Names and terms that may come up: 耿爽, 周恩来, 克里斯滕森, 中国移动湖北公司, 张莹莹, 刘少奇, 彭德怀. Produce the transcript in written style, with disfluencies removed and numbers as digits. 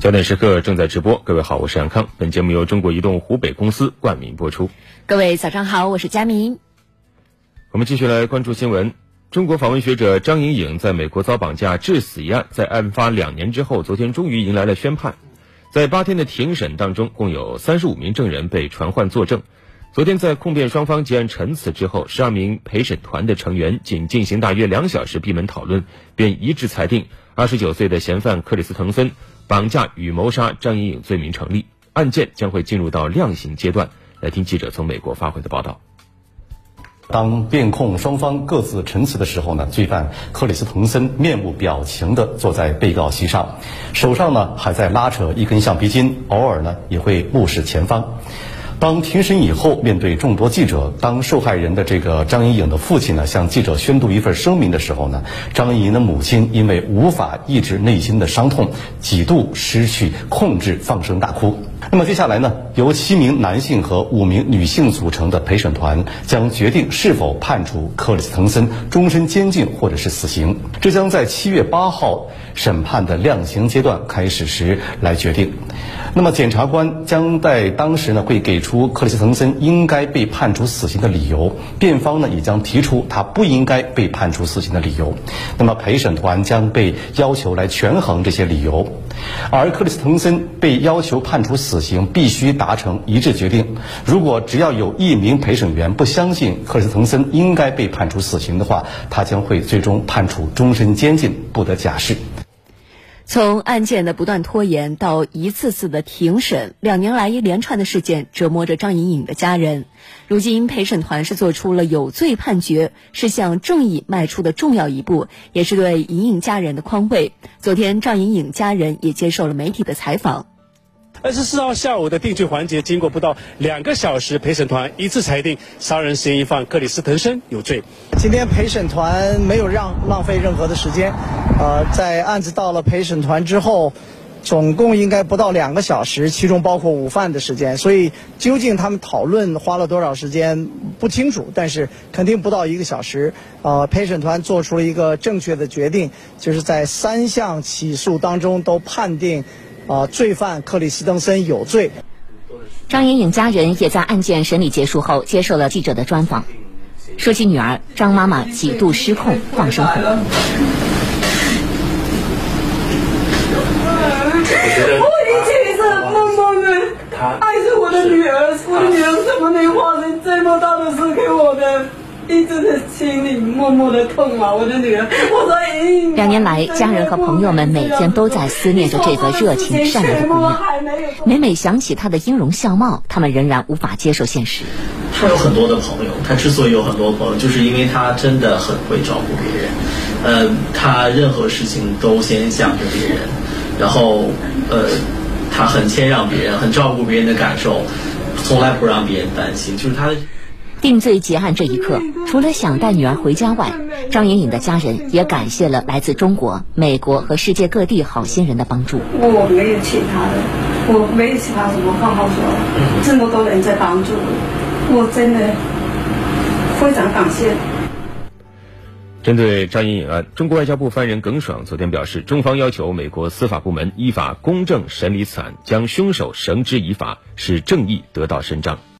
焦点时刻正在直播，各位好，我是杨康。本节目由中国移动湖北公司冠名播出。各位早上好，我是佳明。我们继续来关注新闻。中国访问学者张莹莹在美国遭绑架致死一案，在案发2年之后，昨天终于迎来了宣判。在8天的庭审当中，共有35名证人被传唤作证。昨天在控辩双方结案陈词之后，12名陪审团的成员仅进行大约2小时闭门讨论，便一致裁定29岁的嫌犯克里斯滕森绑架与谋杀张莹莹罪名成立，案件将会进入到量刑阶段。来听记者从美国发回的报道。当辩控双方各自陈词的时候呢，罪犯克里斯滕森面无表情地坐在被告席上，手上呢还在拉扯一根橡皮筋，偶尔呢也会目视前方。当庭审以后，面对众多记者，当受害人的这个张莹莹的父亲呢向记者宣读一份声明的时候呢，张莹莹的母亲因为无法抑制内心的伤痛，几度失去控制，放声大哭。那么接下来呢，由7名男性和5名女性组成的陪审团将决定是否判处克里斯滕森终身监禁或者是死刑。这将在7月8号审判的量刑阶段开始时来决定。那么检察官将在当时呢会给出克里斯滕森应该被判处死刑的理由，辩方呢也将提出他不应该被判处死刑的理由。那么陪审团将被要求来权衡这些理由，而克里斯滕森被要求判处死刑必须达成一致决定。如果只要有1名陪审员不相信克里斯滕森应该被判处死刑的话，他将会最终判处终身监禁，不得假释。从案件的不断拖延到一次次的庭审，2年来一连串的事件折磨着张莹莹的家人。如今陪审团是做出了有罪判决，是向正义迈出的重要一步，也是对莹莹家人的宽慰。昨天张莹莹家人也接受了媒体的采访。24号下午的定罪环节，经过不到2个小时，陪审团一致裁定杀人嫌疑犯克里斯滕森有罪。今天陪审团没有浪费任何的时间，在案子到了陪审团之后，总共应该不到2个小时，其中包括午饭的时间，所以究竟他们讨论花了多少时间不清楚，但是肯定不到1个小时。陪审团做出了一个正确的决定，就是在3项起诉当中都判定罪犯克里斯滕森有罪。张莹莹家人也在案件审理结束后接受了记者的专访。说起女儿，张妈妈几度失控，放声哭。我的亲生妈妈们，爱着我的女儿，我的女儿怎么能化成这么大的事给我们？一直的心里默默的痛啊，我的女儿，我的莹莹。2年来，家人和朋友们每天都在思念着这个热情善良的姑娘。每每想起她的音容笑貌，他们仍然无法接受现实。她有很多的朋友，她之所以有很多朋友，就是因为她真的很会照顾别人。她任何事情都先想着别人，然后她很谦让别人，很照顾别人的感受，从来不让别人担心，就是她。定罪结案这一刻，除了想带女儿回家外，张莹莹的家人也感谢了来自中国、美国和世界各地好心人的帮助。我没有其他的，我没有其他什么话好说，这么多人在帮助我，真的非常感谢。针对张莹莹案，中国外交部发言人耿爽昨天表示，中方要求美国司法部门依法公正审理此案，将凶手绳之以法，使正义得到伸张。